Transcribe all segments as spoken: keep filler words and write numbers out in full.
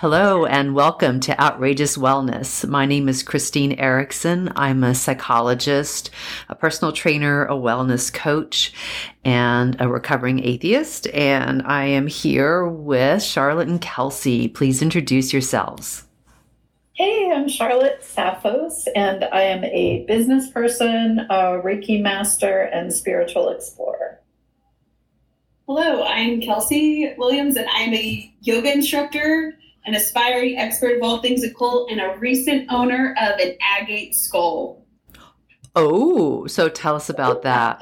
Hello and welcome to Outrageous Wellness. My name is Christine Erickson. I'm a psychologist, a personal trainer, a wellness coach, and a recovering atheist. And I am here with Charlotte and Kelsey. Please introduce yourselves. Hey, I'm Charlotte Sapphos, and I am a business person, a Reiki master, and spiritual explorer. Hello, I'm Kelsey Williams, and I'm a yoga instructor, an aspiring expert of all things occult, and a recent owner of an agate skull. Oh, so tell us about that.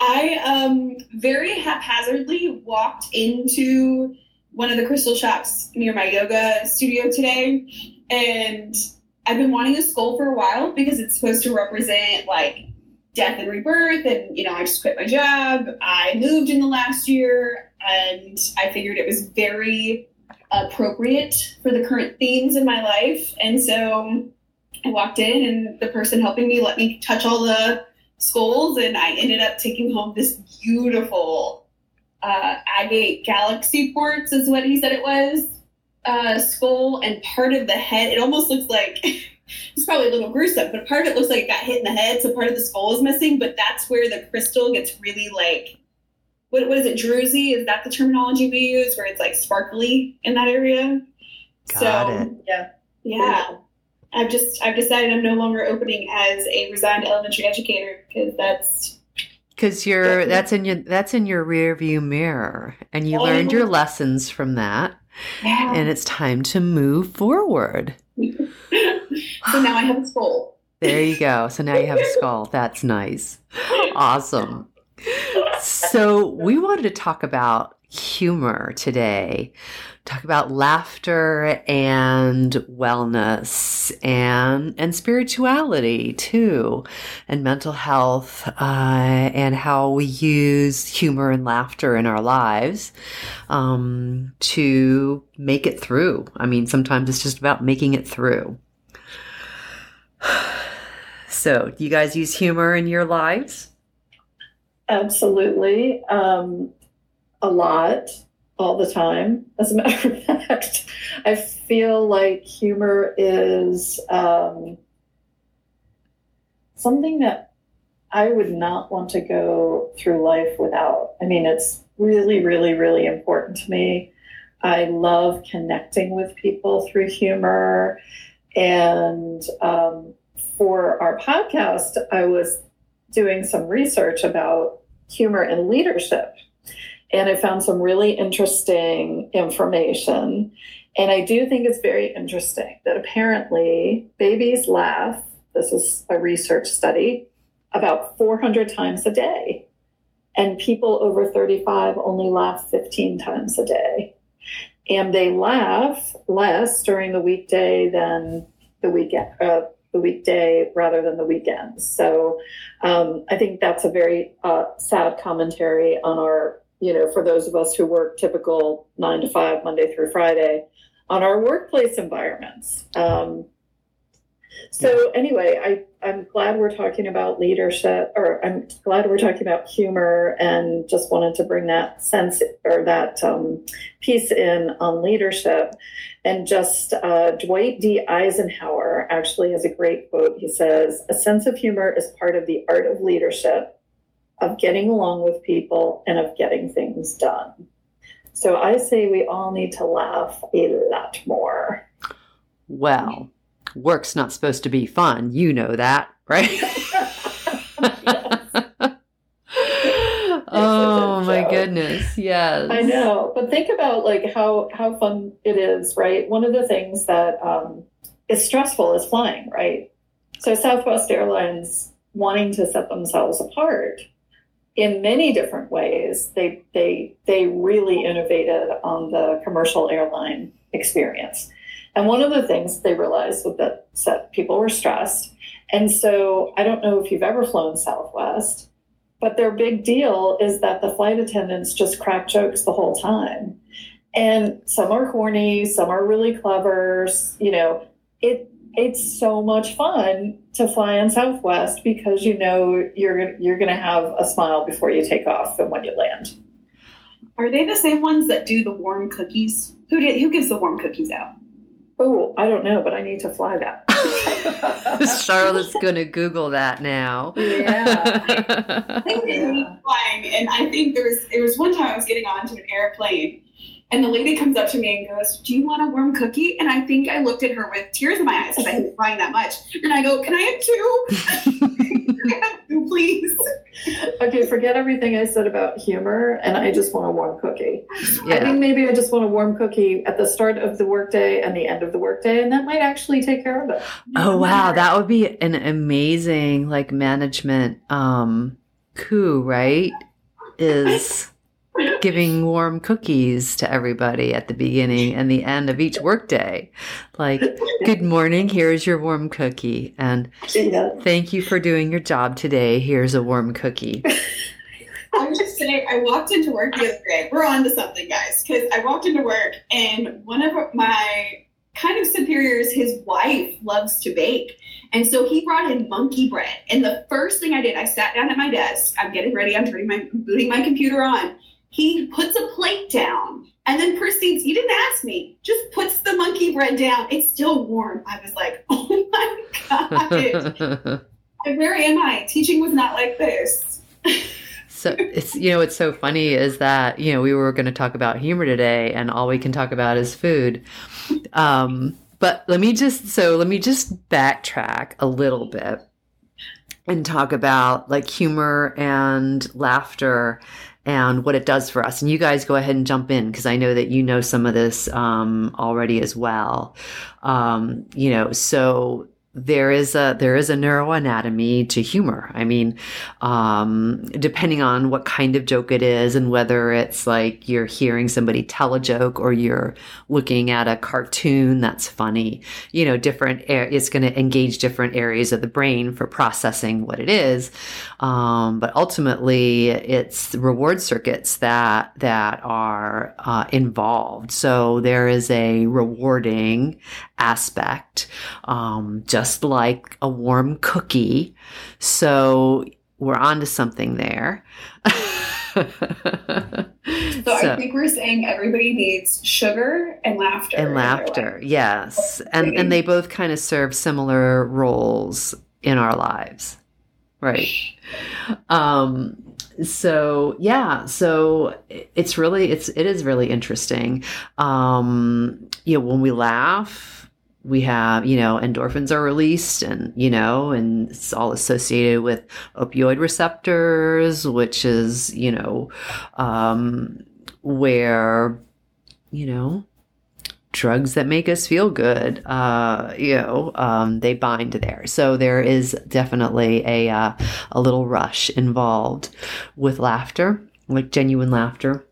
I um, very haphazardly walked into one of the crystal shops near my yoga studio today, and I've been wanting a skull for a while because it's supposed to represent, like, death and rebirth, and, you know, I just quit my job. I moved in the last year, and I figured it was very appropriate for the current themes in my life. And so I walked in, and the person helping me let me touch all the skulls, and I ended up taking home this beautiful uh, agate galaxy quartz, is what he said it was, uh, skull, and part of the head. It almost looks like... It's probably a little gruesome, but part of it looks like it got hit in the head, so part of the skull is missing, but that's where the crystal gets really, like, what, what is it, druzy? Is that the terminology we use, where it's, like, sparkly in that area? Got so, it. Yeah. Yeah. Cool. I've just, I've decided I'm no longer opening as a resigned elementary educator, because that's... Because you're, that's in your, that's in your rearview mirror, and you oh. learned your lessons from that, yeah. and it's time to move forward. So now I have a skull. There you go. So now you have a skull. That's nice. Awesome. So we wanted to talk about humor today, talk about laughter and wellness and, and spirituality too, and mental health, uh, and how we use humor and laughter in our lives, um, to make it through. I mean, sometimes it's just about making it through. So, do you guys use humor in your lives? Absolutely. Um, a lot, all the time. As a matter of fact, I feel like humor is um, something that I would not want to go through life without. I mean, it's really, really, really important to me. I love connecting with people through humor. And um, for our podcast, I was doing some research about humor and leadership, and I found some really interesting information. And I do think it's very interesting that apparently babies laugh, this is a research study, about four hundred times a day. And people over thirty-five only laugh fifteen times a day. And they laugh less during the weekday than the weekend, uh, the weekday rather than the weekends. So um, I think that's a very uh, sad commentary on our, you know, for those of us who work typical nine to five, Monday through Friday, on our workplace environments. Um, so anyway, I, I'm glad we're talking about leadership, or I'm glad we're talking about humor, and just wanted to bring that sense or that um, piece in on leadership. And just uh, Dwight D. Eisenhower actually has a great quote. He says, "A sense of humor is part of the art of leadership, of getting along with people, and of getting things done." So I say we all need to laugh a lot more. Well. Work's not supposed to be fun. You know that, right? Oh, my goodness. Yes. I know. But think about, like, how, how fun it is, right? One of the things that um, is stressful is flying, right? So Southwest Airlines, wanting to set themselves apart in many different ways, they they they really innovated on the commercial airline experience. And one of the things they realized was that people were stressed. And so I don't know if you've ever flown Southwest, but their big deal is that the flight attendants just crack jokes the whole time. And some are corny, some are really clever. You know, it it's so much fun to fly on Southwest because you know you're you're going to have a smile before you take off and when you land. Are they the same ones that do the warm cookies? Who did, who gives the warm cookies out? Oh, I don't know, but I need to fly that. Charlotte's going to Google that now. Yeah. I think they need flying, and I think there was, there was one time I was getting onto an airplane, and the lady comes up to me and goes, do you want a warm cookie? And I think I looked at her with tears in my eyes because I didn't flying that much. And I go, can I have two? Can I have two, please? Okay, forget everything I said about humor, and I just want a warm cookie. Yeah. I think maybe I just want a warm cookie at the start of the workday and the end of the workday, and that might actually take care of it. Oh, wow. That would be an amazing, like, management um, coup, right? Is... giving warm cookies to everybody at the beginning and the end of each workday. Like, good morning, here's your warm cookie. And thank you for doing your job today. Here's a warm cookie. I was just saying, I walked into work the other day. We're on to something, guys, because I walked into work and one of my kind of superiors, his wife loves to bake. And so he brought in monkey bread. And the first thing I did, I sat down at my desk. I'm getting ready. I'm turning my, booting my computer on. He puts a plate down and then proceeds, he didn't ask me, just puts the monkey bread down. It's still warm. I was like, oh my God. And where am I? Teaching was not like this. So it's, you know, what's so funny is that, you know, we were going to talk about humor today and all we can talk about is food. Um, but let me just, so let me just backtrack a little bit and talk about like humor and laughter and what it does for us. And you guys go ahead and jump in because I know that you know some of this um, already as well. Um, you know, so there is a there is a neuroanatomy to humor. I mean, um, depending on what kind of joke it is and whether it's like you're hearing somebody tell a joke or you're looking at a cartoon that's funny, you know, different er- it's going to engage different areas of the brain for processing what it is. Um, but ultimately, it's reward circuits that that are uh, involved. So there is a rewarding aspect, um, just like a warm cookie. So we're onto something there. so, so I think we're saying everybody needs sugar and laughter. And laughter, yes. And and they both kind of serve similar roles in our lives. Right. Um So yeah, so it's really it's it is really interesting. Um you know, when we laugh, we have, you know, endorphins are released and, you know, and it's all associated with opioid receptors, which is, you know, um, where, you know, drugs that make us feel good, uh, you know, um, they bind there. So there is definitely a, uh, a little rush involved with laughter, like genuine laughter.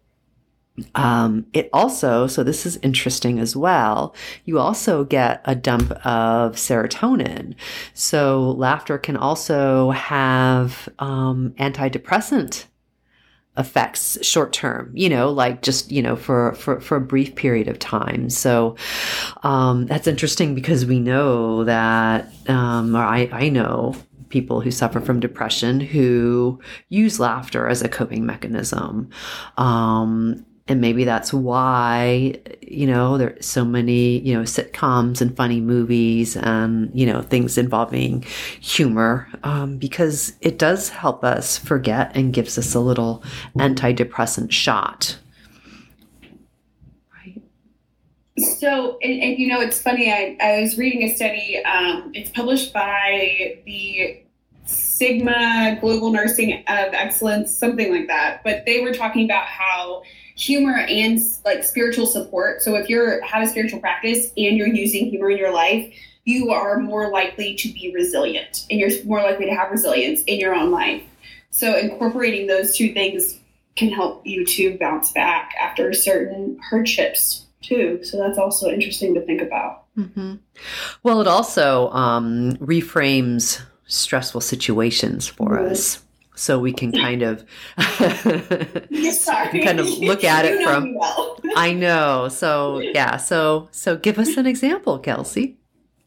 Um, it also, so this is interesting as well, you also get a dump of serotonin. So laughter can also have um, antidepressant effects short term, you know, like just, you know, for, for, for a brief period of time. So um, that's interesting because we know that, um, or I, I know, people who suffer from depression who use laughter as a coping mechanism. Um, and maybe that's why, you know, there's so many, you know, sitcoms and funny movies and, you know, things involving humor, um, because it does help us forget and gives us a little antidepressant shot. So, and, and you know, it's funny, I, I was reading a study, um, it's published by the Sigma Global Nursing of Excellence, something like that, but they were talking about how humor and like spiritual support, so if you're have a spiritual practice and you're using humor in your life, you are more likely to be resilient, and you're more likely to have resilience in your own life. So incorporating those two things can help you to bounce back after certain hardships too. So that's also interesting to think about. Mm-hmm. Well, it also um, reframes stressful situations for mm-hmm. us. So we can kind of kind of look at it you know from, well. I know. So yeah. So, so give us an example, Kelsey.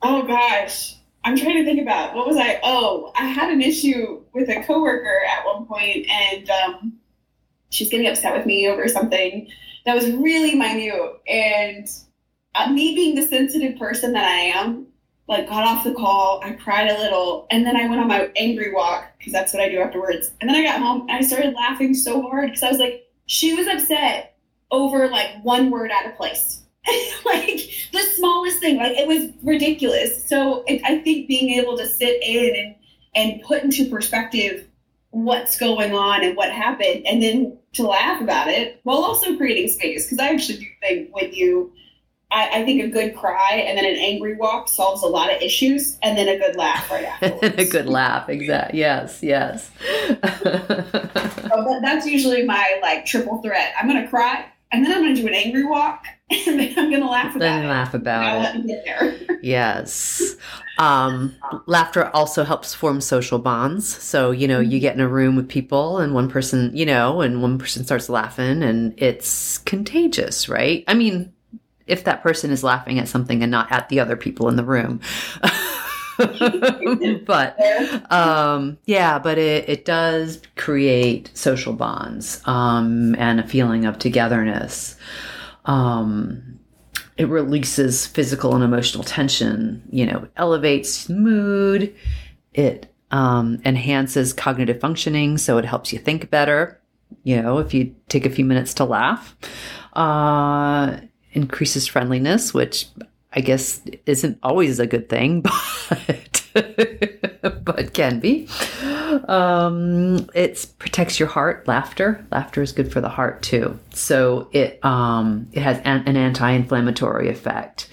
Oh gosh. I'm trying to think about what was I, Oh, I had an issue with a coworker at one point and um, she's getting upset with me over something that was really minute. And uh, me being the sensitive person that I am, like, got off the call, I cried a little, and then I went on my angry walk, because that's what I do afterwards. And then I got home, and I started laughing so hard, because I was like, she was upset over, like, one word out of place. Like, the smallest thing. Like, it was ridiculous. So it, I think being able to sit in and, and put into perspective what's going on and what happened, and then to laugh about it, while also creating space, because I actually do think when you... I, I think a good cry and then an angry walk solves a lot of issues, and then a good laugh right afterwards. A good laugh, exactly. Yes, yes. So that, that's usually my, like, triple threat. I'm going to cry, and then I'm going to do an angry walk, and then I'm going to laugh about then it. Then laugh about it. I'll let get there. Yes. Um, laughter also helps form social bonds. So, you know, you get in a room with people and one person, you know, and one person starts laughing, and it's contagious, right? I mean... if that person is laughing at something and not at the other people in the room. But, um, yeah, but it, it does create social bonds, um, and a feeling of togetherness. Um, it releases physical and emotional tension, you know, elevates mood. It, um, enhances cognitive functioning. So it helps you think better, you know, if you take a few minutes to laugh, uh, increases friendliness, which I guess isn't always a good thing, but but can be. Um, it protects your heart. Laughter, laughter is good for the heart too. So it um, it has an, an anti-inflammatory effect,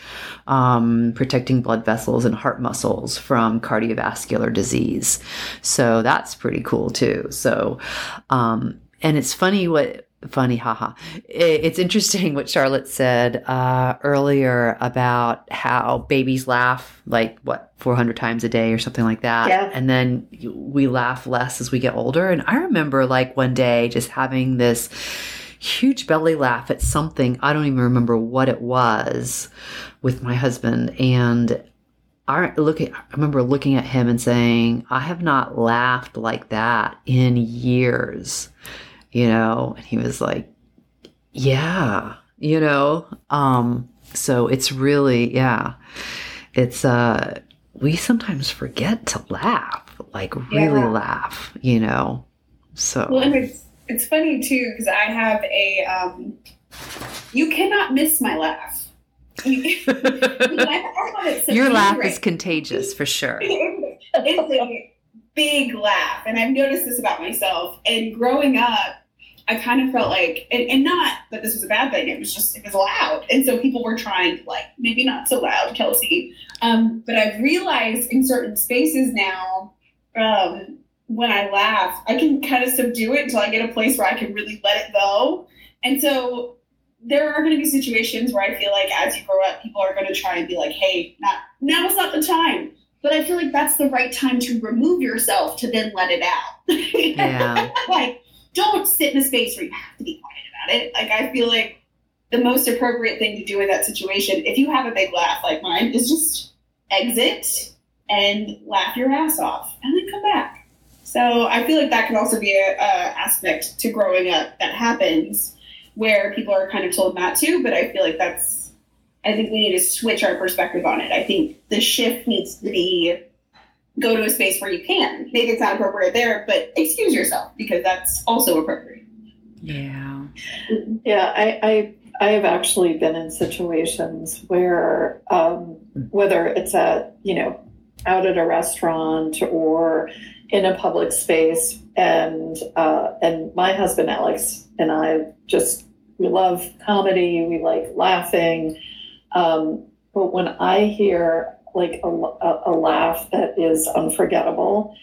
um, protecting blood vessels and heart muscles from cardiovascular disease. So that's pretty cool too. So um, and it's funny what. Funny, haha. It's interesting what Charlotte said uh, earlier about how babies laugh like, what, four hundred times a day or something like that. Yeah. And then we laugh less as we get older. And I remember, like, one day just having this huge belly laugh at something. I don't even remember what it was, with my husband. And I, look at, I remember looking at him and saying, I have not laughed like that in years. You know, and he was like, yeah, you know, um, so it's really, yeah, it's, uh, we sometimes forget to laugh, like really yeah. laugh, you know, so. Well, and it's, it's funny too, because I have a, um, you cannot miss my laugh. Your laugh is contagious for sure. It's a big laugh. And I've noticed this about myself, and growing up, I kind of felt like, and, and not that this was a bad thing, it was just, it was loud. And so people were trying to, like, maybe not so loud, Kelsey. Um, but I've realized in certain spaces now, um, when I laugh, I can kind of subdue it until I get a place where I can really let it go. And so there are going to be situations where I feel like as you grow up, people are going to try and be like, hey, not, now is not the time. But I feel like that's the right time to remove yourself to then let it out. Yeah. Like, don't sit in a space where you have to be quiet about it. Like, I feel like the most appropriate thing to do in that situation, if you have a big laugh like mine, is just exit and laugh your ass off and then come back. So I feel like that can also be a, a aspect to growing up that happens, where people are kind of told not to, but I feel like that's, I think we need to switch our perspective on it. I think the shift needs to be, go to a space where you can. Maybe it's not appropriate there, but excuse yourself, because that's also appropriate. Yeah. Yeah. I, I, I have actually been in situations where, um, whether it's at, you know, out at a restaurant or in a public space, and, uh, and my husband, Alex, and I just, we love comedy. We like laughing. Um, but when I hear like a, a, a laugh that is unforgettable,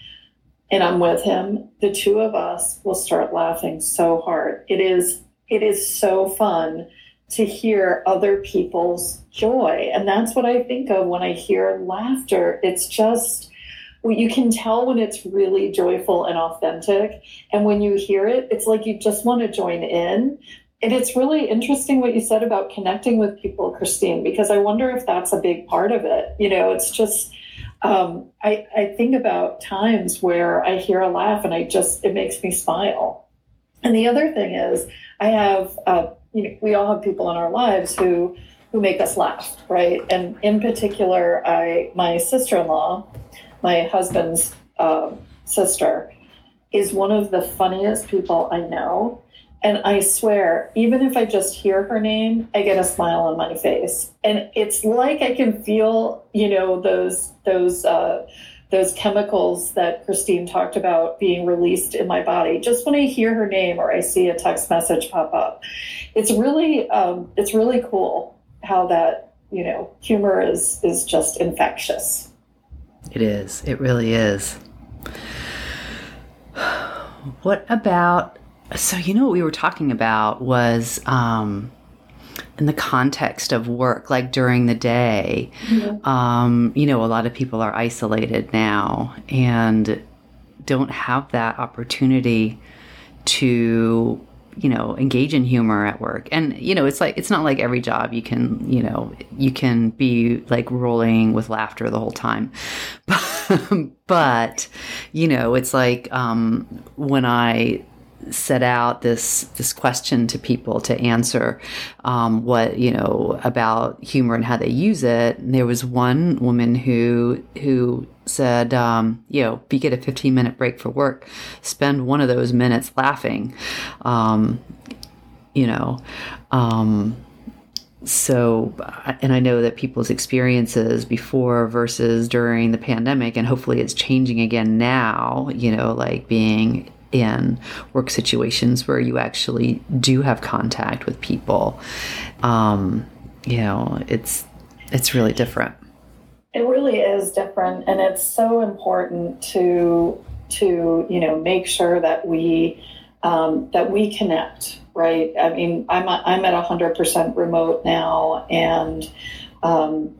and I'm with him, the two of us will start laughing so hard. It is, it is so fun to hear other people's joy. And that's what I think of when I hear laughter. It's just, you can tell when it's really joyful and authentic. And when you hear it, it's like you just want to join in. And it's really interesting what you said about connecting with people, Christine, because I wonder if that's a big part of it. You know, it's just, um, I, I think about times where I hear a laugh and I just, it makes me smile. And the other thing is, I have, uh, you know, we all have people in our lives who who make us laugh, right? And in particular, I my sister-in-law, my husband's uh, sister, is one of the funniest people I know. And I swear, even if I just hear her name, I get a smile on my face. And it's like I can feel, you know, those those uh, those chemicals that Christine talked about being released in my body just when I hear her name or I see a text message pop up. It's really um, it's really cool how that, you know, humor is is just infectious. It is. It really is. What about? So, you know, what we were talking about was um, in the context of work, like during the day, mm-hmm. um, you know, a lot of people are isolated now and don't have that opportunity to, you know, engage in humor at work. And, you know, it's like, it's not like every job you can, you know, you can be like rolling with laughter the whole time. But, but you know, it's like um, when I set out this this question to people to answer, um, what, you know, about humor and how they use it. And there was one woman who who said, um, you know, if you get a fifteen minute break for work, spend one of those minutes laughing, um, you know. Um, so, and I know that people's experiences before versus during the pandemic, and hopefully it's changing again now, you know, like being in work situations where you actually do have contact with people. Um, you know, it's, it's really different. It really is different. And it's so important to, to, you know, make sure that we, um, that we connect, right? I mean, I'm, a, I'm at a hundred percent remote now, and, um,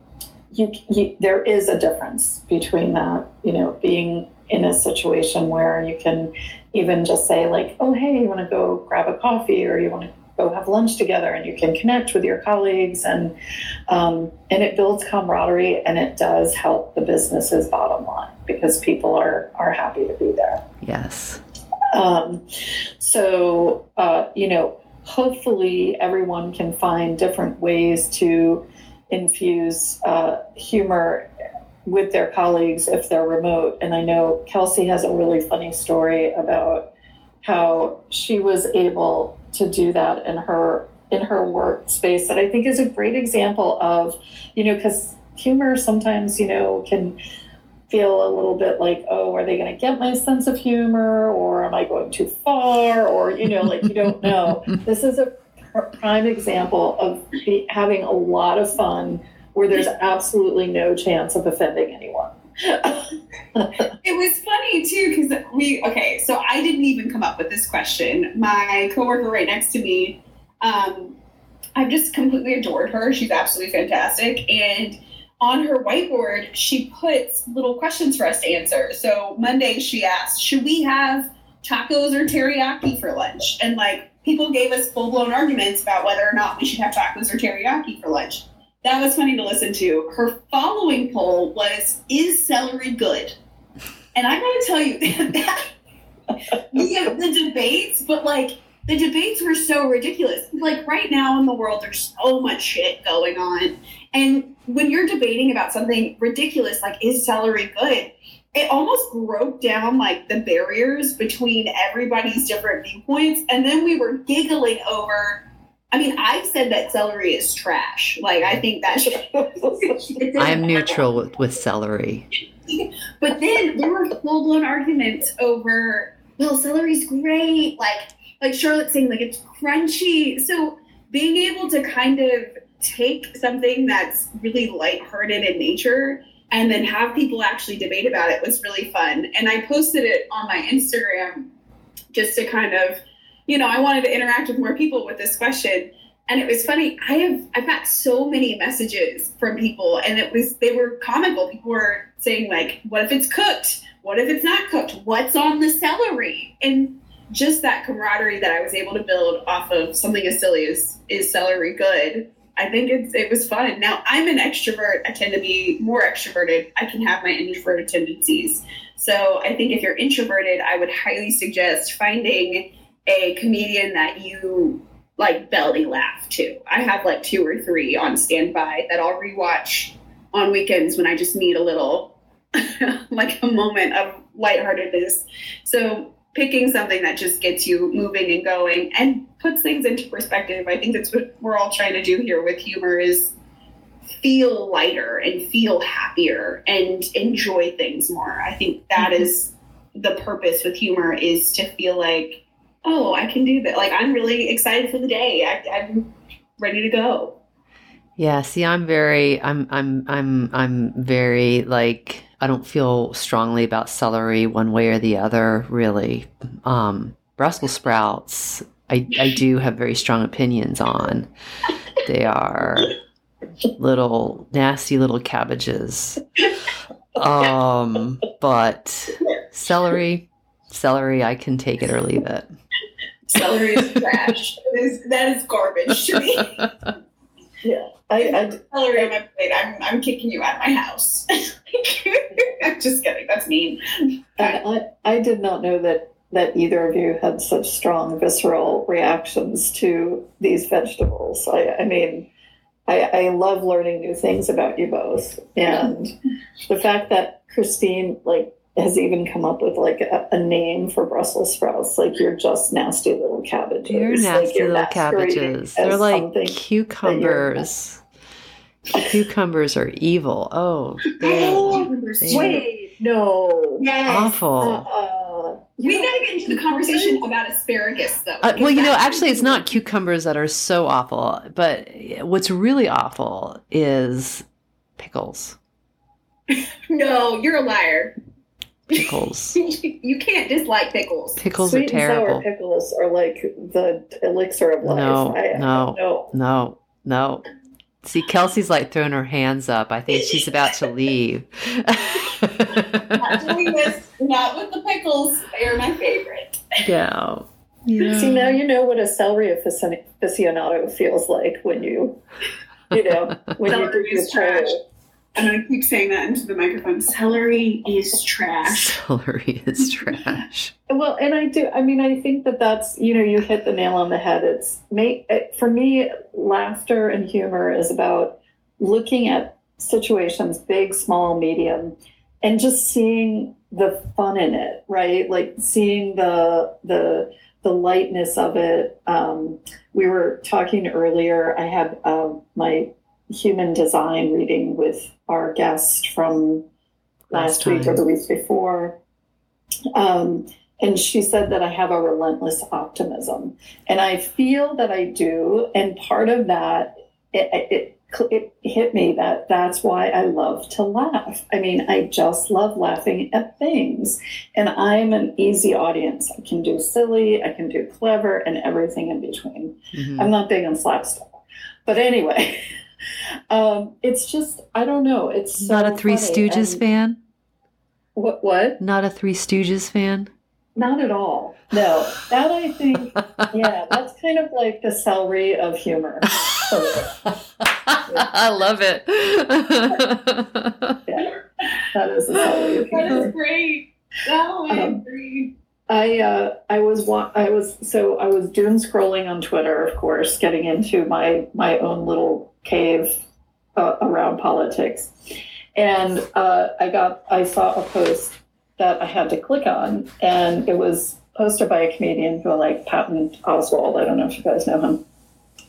you, you, there is a difference between that, you know, being in a situation where you can even just say like, oh, hey, you want to go grab a coffee, or you want to go have lunch together, and you can connect with your colleagues, and um, and it builds camaraderie, and it does help the business's bottom line because people are, are happy to be there. Yes. Um, so, uh, you know, hopefully everyone can find different ways to infuse uh, humor with their colleagues if they're remote. And I know Kelsey has a really funny story about how she was able to do that in her in her workspace, that I think is a great example of, you know, because humor sometimes, you know, can feel a little bit like, oh, are they going to get my sense of humor, or am I going too far, or, you know, like you don't know. This is a prime example of having a lot of fun where there's absolutely no chance of offending anyone. It was funny too, because we, okay, so I didn't even come up with this question. My coworker right next to me, um, I've just completely adored her. She's absolutely fantastic. And on her whiteboard, she puts little questions for us to answer. So Monday she asked, should we have tacos or teriyaki for lunch? And like people gave us full blown arguments about whether or not we should have tacos or teriyaki for lunch. That was funny to listen to. Her following poll was, is celery good? And I gotta tell you that, that we have the debates, but like the debates were so ridiculous. Like right now in the world, there's so much shit going on. And when you're debating about something ridiculous, like is celery good? It almost broke down like the barriers between everybody's different viewpoints. And then we were giggling over, I mean, I said that celery is trash. Like, I think that should... I'm neutral with, with celery. But then there were full-blown arguments over, well, celery's great. Like, like Charlotte's saying, like, it's crunchy. So being able to kind of take something that's really lighthearted in nature and then have people actually debate about it was really fun. And I posted it on my Instagram just to kind of... you know, I wanted to interact with more people with this question. And it was funny. I have, I've got so many messages from people, and it was, they were comical. People were saying like, what if it's cooked? What if it's not cooked? What's on the celery? And just that camaraderie that I was able to build off of something as silly as, is celery good? I think it's, it was fun. Now I'm an extrovert. I tend to be more extroverted. I can have my introverted tendencies. So I think if you're introverted, I would highly suggest finding a comedian that you like belly laugh to. I have like two or three on standby that I'll rewatch on weekends when I just need a little like a moment of lightheartedness. So picking something that just gets you moving and going and puts things into perspective. I think that's what we're all trying to do here with humor, is feel lighter and feel happier and enjoy things more. I think that mm-hmm. is the purpose with humor, is to feel like, oh, I can do that. Like, I'm really excited for the day. I, I'm ready to go. Yeah. See, I'm very, I'm, I'm, I'm, I'm very like, I don't feel strongly about celery one way or the other, really. Um, Brussels sprouts, I, I do have very strong opinions on. They are little nasty little cabbages. Um, but celery, celery, I can take it or leave it. Celery is trash. That is, that is garbage to me. Yeah. I, I, celery on my plate. I'm, I'm kicking you out of my house. I'm just kidding. That's mean. I, I, I did not know that, that either of you had such strong visceral reactions to these vegetables. I, I mean, I, I love learning new things about you both. And the fact that Christine, like, has even come up with like a, a name for Brussels sprouts. Like, you're just nasty little cabbages. You're nasty like, you're little cabbages. They're like cucumbers. Cucumbers are evil. Oh, they, they wait, no, yes. Awful. Uh, we gotta get into the conversation about asparagus, though. Uh, well, you know, actually, it's not cucumbers that are so awful, but what's really awful is pickles. No, you're a liar. Pickles. You can't dislike pickles. Pickles Sweet are terrible. And sour pickles are like the elixir of life. No, I, no, no, no, no. See, Kelsey's like throwing her hands up. I think she's about to leave. Not doing this. Not with the pickles. They are my favorite. Yeah. yeah. See, now you know what a celery aficionado feels like when you, you know, when you do your trash. I'm going to keep saying that into the microphone. Celery is trash. Celery is trash. Well, and I do, I mean, I think that that's, you know, you hit the nail on the head. It's, for me, laughter and humor is about looking at situations, big, small, medium, and just seeing the fun in it, right? Like seeing the, the, the lightness of it. Um, we were talking earlier. I had uh, my human design reading with our guest from last, last week or the week before. Um, and she said that I have a relentless optimism, and I feel that I do. And part of that, it, it, it hit me that that's why I love to laugh. I mean, I just love laughing at things, and I'm an easy audience. I can do silly, I can do clever, and everything in between. Mm-hmm. I'm not big on slapstick, but anyway, Um, it's just, I don't know. It's so not a Three Stooges fan. What? What? Not a Three Stooges fan. Not at all. No, that I think, yeah, that's kind of like the celery of humor. I love it. Yeah, that is the celery of humor. That is great. No, I um, agree. I uh, I was wa- I was so I was doom scrolling on Twitter, of course, getting into my my own little cave uh, around politics, and uh, I got I saw a post that I had to click on, and it was posted by a comedian who, like, Patton Oswalt. I don't know if you guys know him,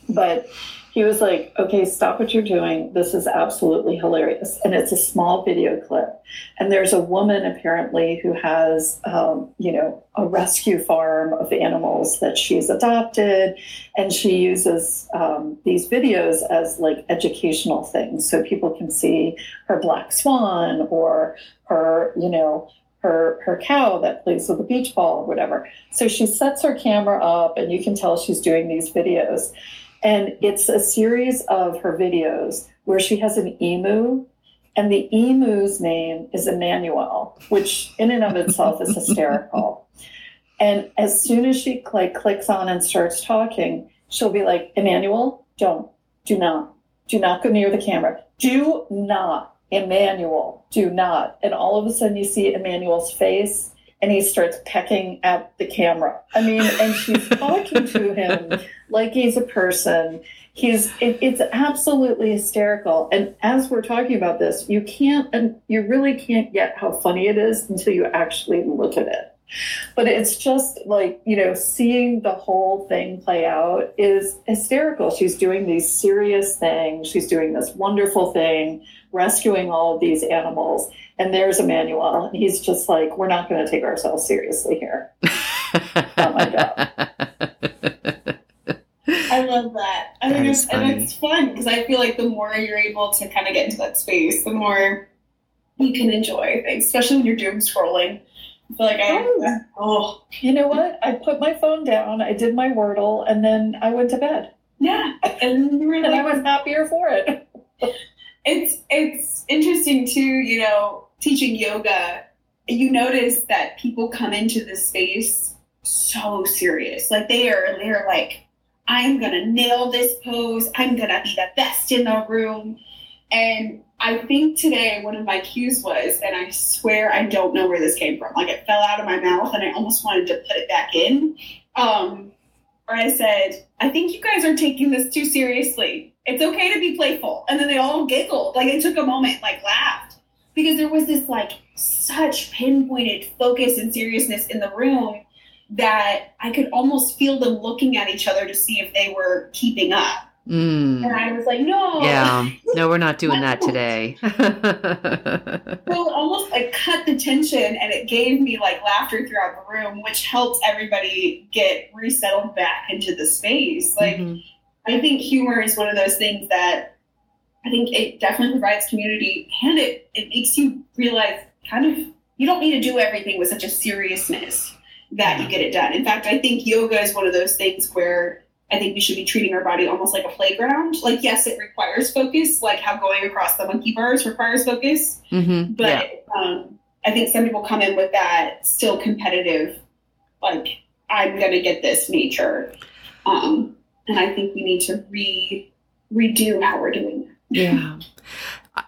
but he was like, "Okay, stop what you're doing. This is absolutely hilarious." And it's a small video clip. And there's a woman apparently who has, um, you know, a rescue farm of animals that she's adopted. And she uses um, these videos as like educational things. So people can see her black swan or her, you know, her her cow that plays with a beach ball or whatever. So she sets her camera up, and you can tell she's doing these videos. And it's a series of her videos where she has an emu, and the emu's name is Emmanuel, which in and of itself is hysterical. And as soon as she like clicks on and starts talking, she'll be like, "Emmanuel, don't, do not, do not go near the camera. Do not, Emmanuel, do not." And all of a sudden you see Emmanuel's face and he starts pecking at the camera. I mean, and she's talking to him like he's a person. He's it, it's absolutely hysterical. And as we're talking about this, you can't and you really can't get how funny it is until you actually look at it. But it's just like, you know, seeing the whole thing play out is hysterical. She's doing these serious things. She's doing this wonderful thing, rescuing all of these animals. And there's Emmanuel. And he's just like, we're not going to take ourselves seriously here. Oh, my God. I love that. I mean, it's, and it's fun because I feel like the more you're able to kind of get into that space, the more you can enjoy things, especially when you're doom scrolling. Like I, oh, you know what? I put my phone down. I did my Wordle, and then I went to bed. Yeah, and, really, and I was happier for it. It's it's interesting too. You know, teaching yoga, you notice that people come into this space so serious. Like they are, they're like, I'm gonna nail this pose. I'm gonna be the best in the room, and. I think today one of my cues was, and I swear I don't know where this came from. Like it fell out of my mouth and I almost wanted to put it back in. Um, or I said, I think you guys are taking this too seriously. It's okay to be playful. And then they all giggled. Like it took a moment, like laughed. Because there was this like such pinpointed focus and seriousness in the room that I could almost feel them looking at each other to see if they were keeping up. Mm. And I was like, no. Yeah. No, we're not doing that today. So almost like cut the tension, and it gave me like laughter throughout the room, which helped everybody get resettled back into the space. Like, mm-hmm. I think humor is one of those things that I think it definitely provides community, and it, it makes you realize kind of you don't need to do everything with such a seriousness that you get it done. In fact, I think yoga is one of those things where I think we should be treating our body almost like a playground. Like, yes, it requires focus, like how going across the monkey bars requires focus. Mm-hmm. But yeah. um, I think some people come in with that still competitive, like, I'm going to get this nature. Um, and I think we need to re redo how we're doing that. Yeah.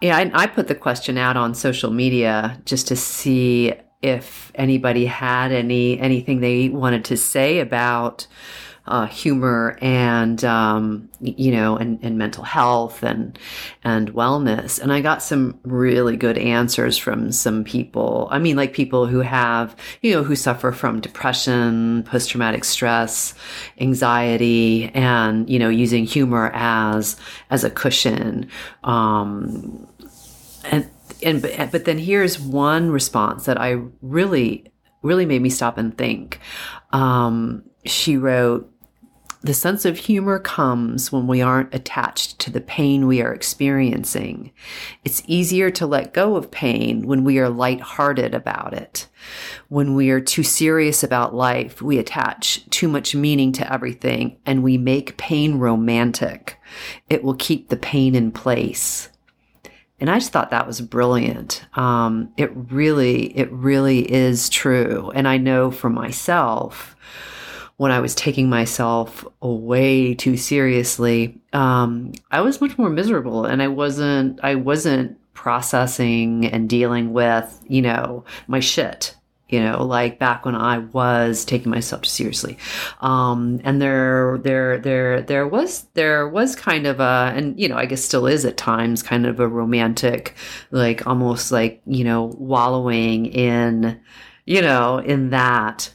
Yeah, I, I put the question out on social media just to see if anybody had any anything they wanted to say about Uh, humor and, um, you know, and, and mental health and, and wellness. And I got some really good answers from some people. I mean, like people who have, you know, who suffer from depression, post-traumatic stress, anxiety, and, you know, using humor as, as a cushion. Um, and, and, but then here's one response that I really, really made me stop and think. Um, she wrote, "The sense of humor comes when we aren't attached to the pain we are experiencing. It's easier to let go of pain when we are lighthearted about it. When we are too serious about life, we attach too much meaning to everything and we make pain romantic. It will keep the pain in place." And I just thought that was brilliant. Um, it really, it really is true. And I know for myself, when I was taking myself way too seriously, um, I was much more miserable, and I wasn't, I wasn't processing and dealing with, you know, my shit, you know, like back when I was taking myself too seriously. Um, and there, there, there, there was, there was kind of a, and, you know, I guess still is at times kind of a romantic, like almost like, you know, wallowing in, you know, in that,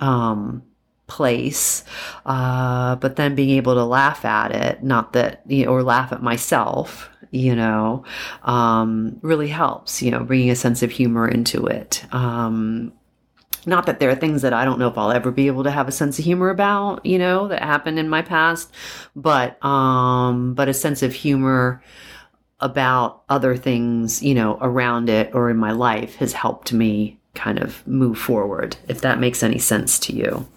um, place, uh, but then being able to laugh at it, not that, you know, or laugh at myself, you know, um, really helps, you know, bringing a sense of humor into it. Um, not that there are things that I don't know if I'll ever be able to have a sense of humor about, you know, that happened in my past, but, um, but a sense of humor about other things, you know, around it or in my life has helped me kind of move forward, if that makes any sense to you.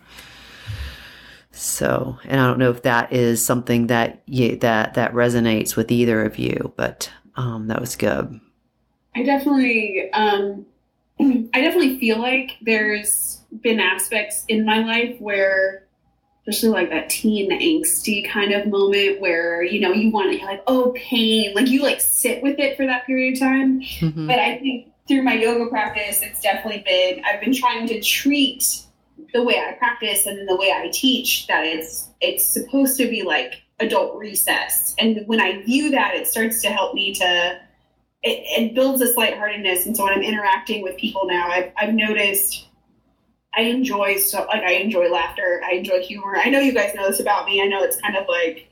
So, and I don't know if that is something that you, that that resonates with either of you, but um, that was good. I definitely, um, I definitely feel like there's been aspects in my life where, especially like that teen angsty kind of moment where, you know, you want to, you're like, oh, pain, like you like sit with it for that period of time. Mm-hmm. But I think through my yoga practice, it's definitely been, I've been trying to treat the way I practice and the way I teach that it's, it's supposed to be like adult recess. And when I view that, it starts to help me to, it, it builds this lightheartedness. And so when I'm interacting with people now, I've, I've noticed I enjoy, so like I enjoy laughter. I enjoy humor. I know you guys know this about me. I know it's kind of like,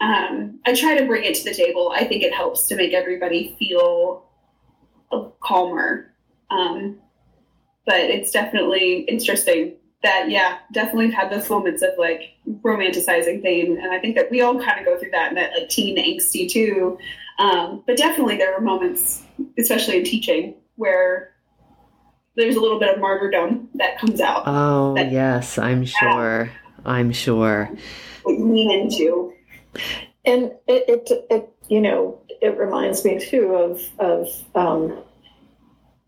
um, I try to bring it to the table. I think it helps to make everybody feel calmer. Um, but it's definitely interesting that, yeah, definitely had those moments of like romanticizing things. And I think that we all kind of go through that in that like teen angsty too. Um, but definitely there were moments, especially in teaching, where there's a little bit of martyrdom that comes out. Oh, that, yes, I'm sure. I'm sure. What you lean into. And it, it, it, you know, it reminds me too of, of, um,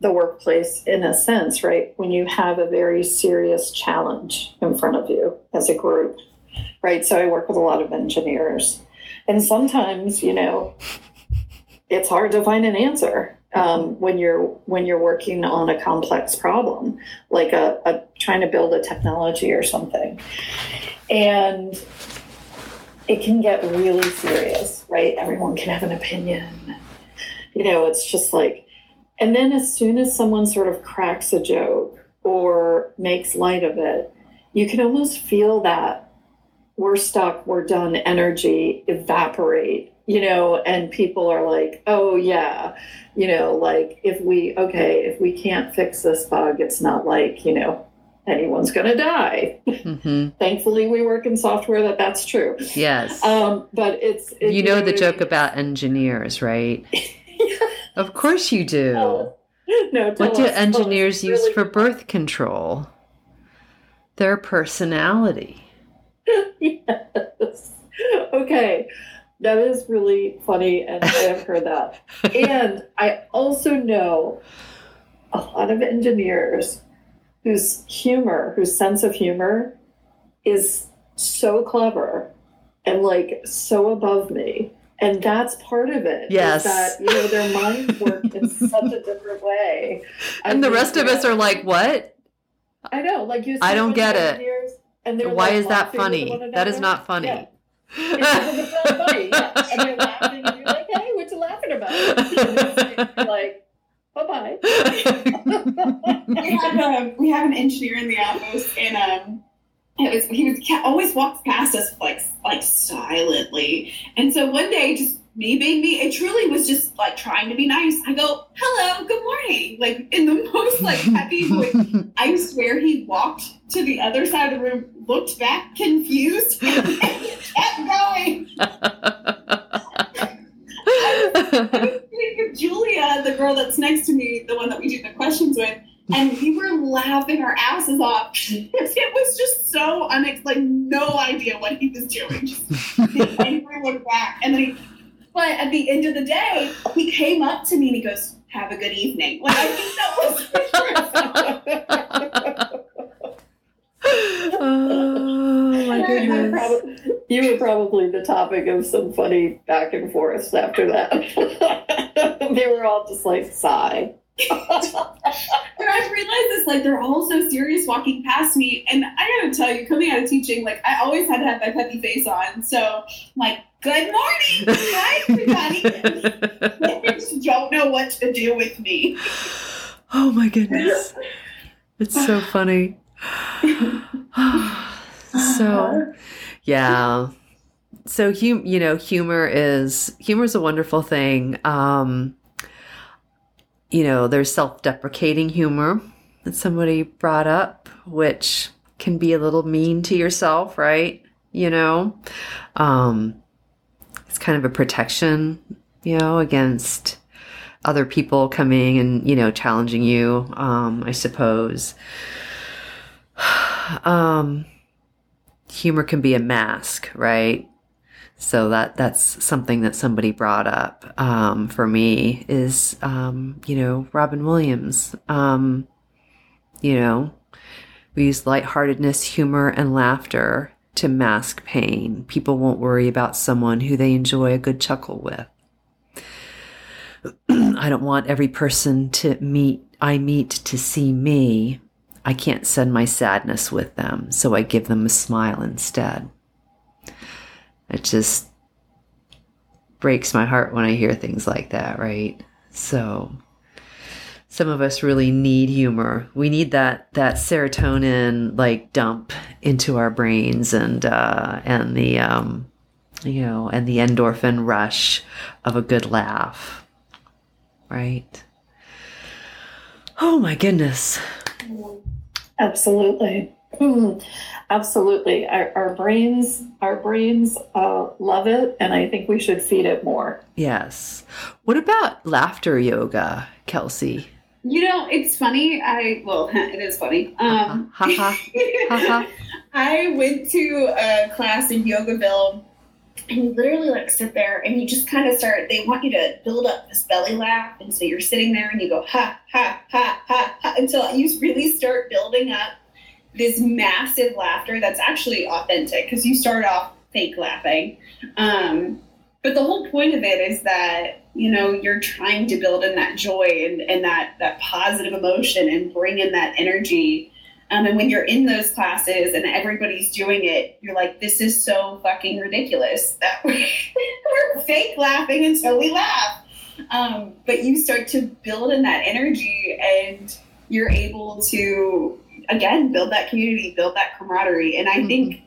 the workplace in a sense, right? When you have a very serious challenge in front of you as a group, right? So I work with a lot of engineers, and sometimes, you know, it's hard to find an answer um, when you're, when you're working on a complex problem, like a, a trying to build a technology or something. And it can get really serious, right? Everyone can have an opinion, you know, it's just like, and then as soon as someone sort of cracks a joke or makes light of it, you can almost feel that we're stuck, we're done energy evaporate, you know, and people are like, oh yeah, you know, like if we, okay, if we can't fix this bug, it's not like, you know, anyone's going to die. Mm-hmm. Thankfully, we work in software that that's true. Yes. Um, but it's, it's you know, really, the joke about engineers, right? Of course you do. Oh. No, what do us. engineers oh, use really... for birth control? Their personality. Yes. Okay. That is really funny, and I have heard that. And I also know a lot of engineers whose humor, whose sense of humor is so clever and, like, so above me. And that's part of it. Yes. That, you know, their minds work in such a different way. And I the rest of us are like, what? I know. Like, you I don't get it. And they're Why like, is that funny? That is not funny. Yeah. It's not funny. Yeah. And they're laughing. And you're like, hey, what you laughing about? And you're like, bye-bye. we, have a, we have an engineer in the office, and um, it was, he was, always walks past us like like silently. And so one day, just me being me, it truly was just like trying to be nice. I go, hello, good morning. Like in the most like happy voice. I swear he walked to the other side of the room, looked back confused, and kept going. I was Julia, the girl that's next to me, the one that we do the questions with, and we were laughing our asses off. It was just so unex- like no idea what he was doing. And we looked back, and then he, but at the end of the day, he came up to me and he goes, "Have a good evening." Like I think that was the truth. Oh my goodness! Probably, you were probably the topic of some funny back and forth after that. They were all just like sigh. And I realized this, like, they're all so serious walking past me. And I gotta tell you, coming out of teaching, like, I always had to have my puppy face on. So I'm like, good morning, hi everybody. They just don't know what to do with me. Oh my goodness. It's so funny. So, yeah. So, hum- you know, humor is, humor is a wonderful thing. Um, You know, there's self-deprecating humor that somebody brought up, which can be a little mean to yourself, right? You know, um, it's kind of a protection, you know, against other people coming and, you know, challenging you, um, I suppose. Um, humor can be a mask, right? So that that's something that somebody brought up um, for me is, um, you know, Robin Williams. Um, you know, we use lightheartedness, humor, and laughter to mask pain. People won't worry about someone who they enjoy a good chuckle with. I don't want every person to meet I meet to see me. I can't send my sadness with them, so I give them a smile instead. It just breaks my heart when I hear things like that, right? So some of us really need humor. We need that that serotonin like dump into our brains, and uh, and the um, you know, and the endorphin rush of a good laugh, right? Oh my goodness! Absolutely, absolutely. Our, our brains, our brains uh, love it, and I think we should feed it more. Yes. What about laughter yoga, Kelsey? You know, it's funny. I, well, it is funny. Um, uh-huh. Uh-huh. Uh-huh. I went to a class in Yogaville, and you literally like sit there and you just kind of start, they want you to build up this belly laugh. And so you're sitting there and you go, ha, ha, ha, ha, ha, until you really start building up this massive laughter that's actually authentic, because you start off fake laughing. Um, but the whole point of it is that, you know, you're trying to build in that joy and, and that, that positive emotion and bring in that energy. Um, and when you're in those classes and everybody's doing it, you're like, this is so fucking ridiculous that we're, we're fake laughing until we laugh. Um, but you start to build in that energy and you're able to, again, build that community, build that camaraderie. And I mm-hmm. think,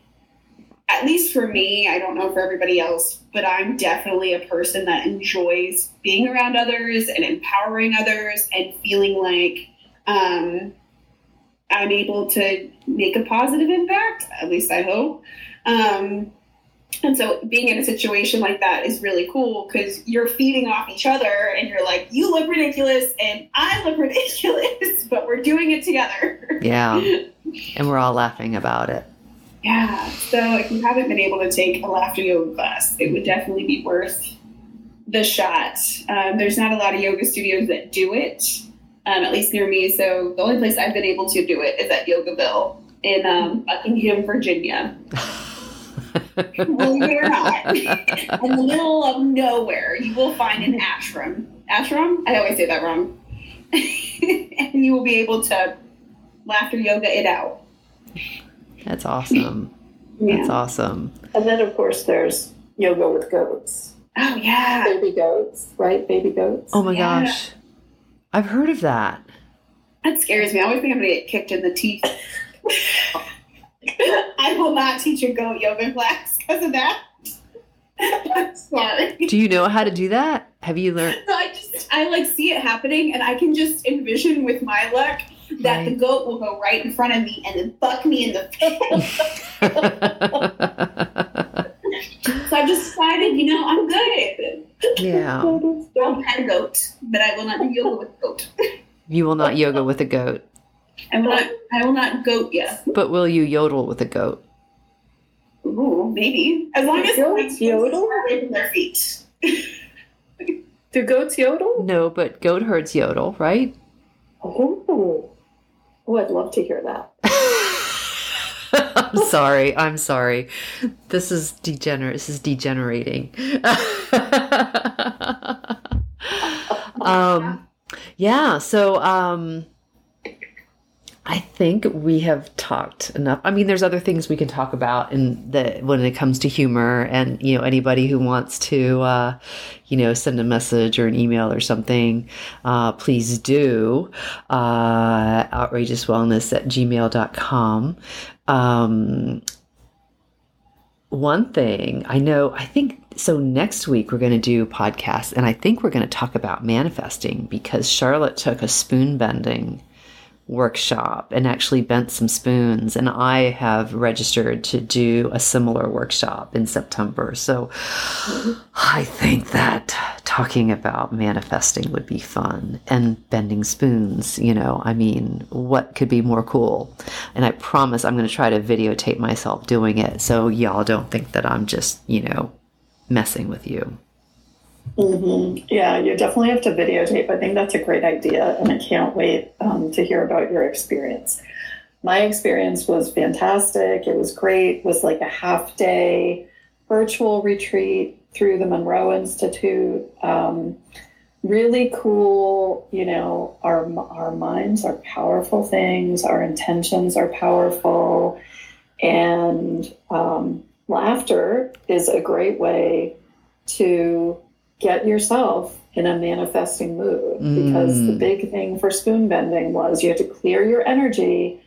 at least for me, I don't know for everybody else, but I'm definitely a person that enjoys being around others and empowering others and feeling like um, I'm able to make a positive impact, at least I hope. Um, and so being in a situation like that is really cool, because you're feeding off each other and you're like, you look ridiculous and I look ridiculous, but we're doing it together. Yeah. And we're all laughing about it. Yeah, so if you haven't been able to take a laughter yoga class, it would definitely be worth the shot. Um, there's not a lot of yoga studios that do it, um, at least near me. So the only place I've been able to do it is at Yogaville in um, Buckingham, Virginia. Believe it or not, in the middle of nowhere, you will find an ashram. Ashram? I always say that wrong. And you will be able to laughter yoga it out. That's awesome. Yeah. That's awesome. And then, of course, there's yoga with goats. Oh, yeah. Baby goats, right? Baby goats. Oh, my yeah. gosh. I've heard of that. That scares me. I always think I'm going to get kicked in the teeth. I will not teach a goat yoga class because of that. I'm sorry. Do you know how to do that? Have you learned? So I just, I, like, see it happening, and I can just envision with my luck that right. the goat will go right in front of me and then buck me in the face. So I just decided, you know, I'm good. Yeah. I'm a goat, but I will not do yoga with a goat. You will not yoga with a goat. I will not, I will not goat you. But will you yodel with a goat? Ooh, maybe. As long as goats yodel with their feet. Do goats yodel? No, but goat herds yodel, right? Oh. Oh, I'd love to hear that. I'm sorry. I'm sorry. This is degenerate. This is degenerating. um, yeah. So, um, I think we have talked enough. I mean, there's other things we can talk about in the, when it comes to humor, and, you know, anybody who wants to, uh, you know, send a message or an email or something, uh, please do, uh, outrageous wellness at gmail dot com. Um, one thing I know, I think, so next week we're going to do podcasts, and I think we're going to talk about manifesting, because Charlotte took a spoon bending workshop and actually bent some spoons, and I have registered to do a similar workshop in September. So I think that talking about manifesting would be fun, and bending spoons, you know, I mean, what could be more cool? And I promise I'm going to try to videotape myself doing it, so y'all don't think that I'm just, you know, messing with you. Mm-hmm. Yeah, you definitely have to videotape. I think that's a great idea, and I can't wait um, to hear about your experience. My experience was fantastic. It was great. It was like a half-day virtual retreat through the Monroe Institute. Um, really cool, you know, our our minds are powerful things, our intentions are powerful, and um, laughter is a great way to get yourself in a manifesting mood, mm. because the big thing for spoon bending was you had to clear your energy,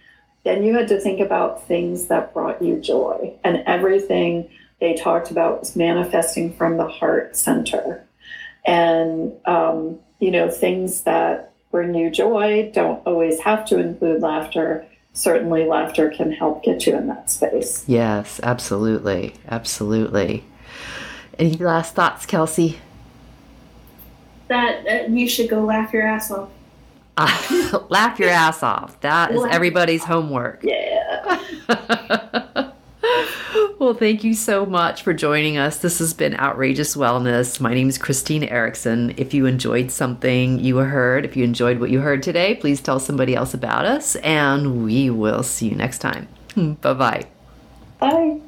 then you had to think about things that brought you joy, and everything they talked about was manifesting from the heart center. And, um, you know, things that bring you joy don't always have to include laughter. Certainly laughter can help get you in that space. Yes, absolutely. Absolutely. Any last thoughts, Kelsey? That uh, you should go laugh your ass off. Uh, laugh your ass off. That is everybody's homework. Yeah. Well, thank you so much for joining us. This has been Outrageous Wellness. My name is Christine Erickson. If you enjoyed something you heard, if you enjoyed what you heard today, please tell somebody else about us, and we will see you next time. Bye-bye. Bye.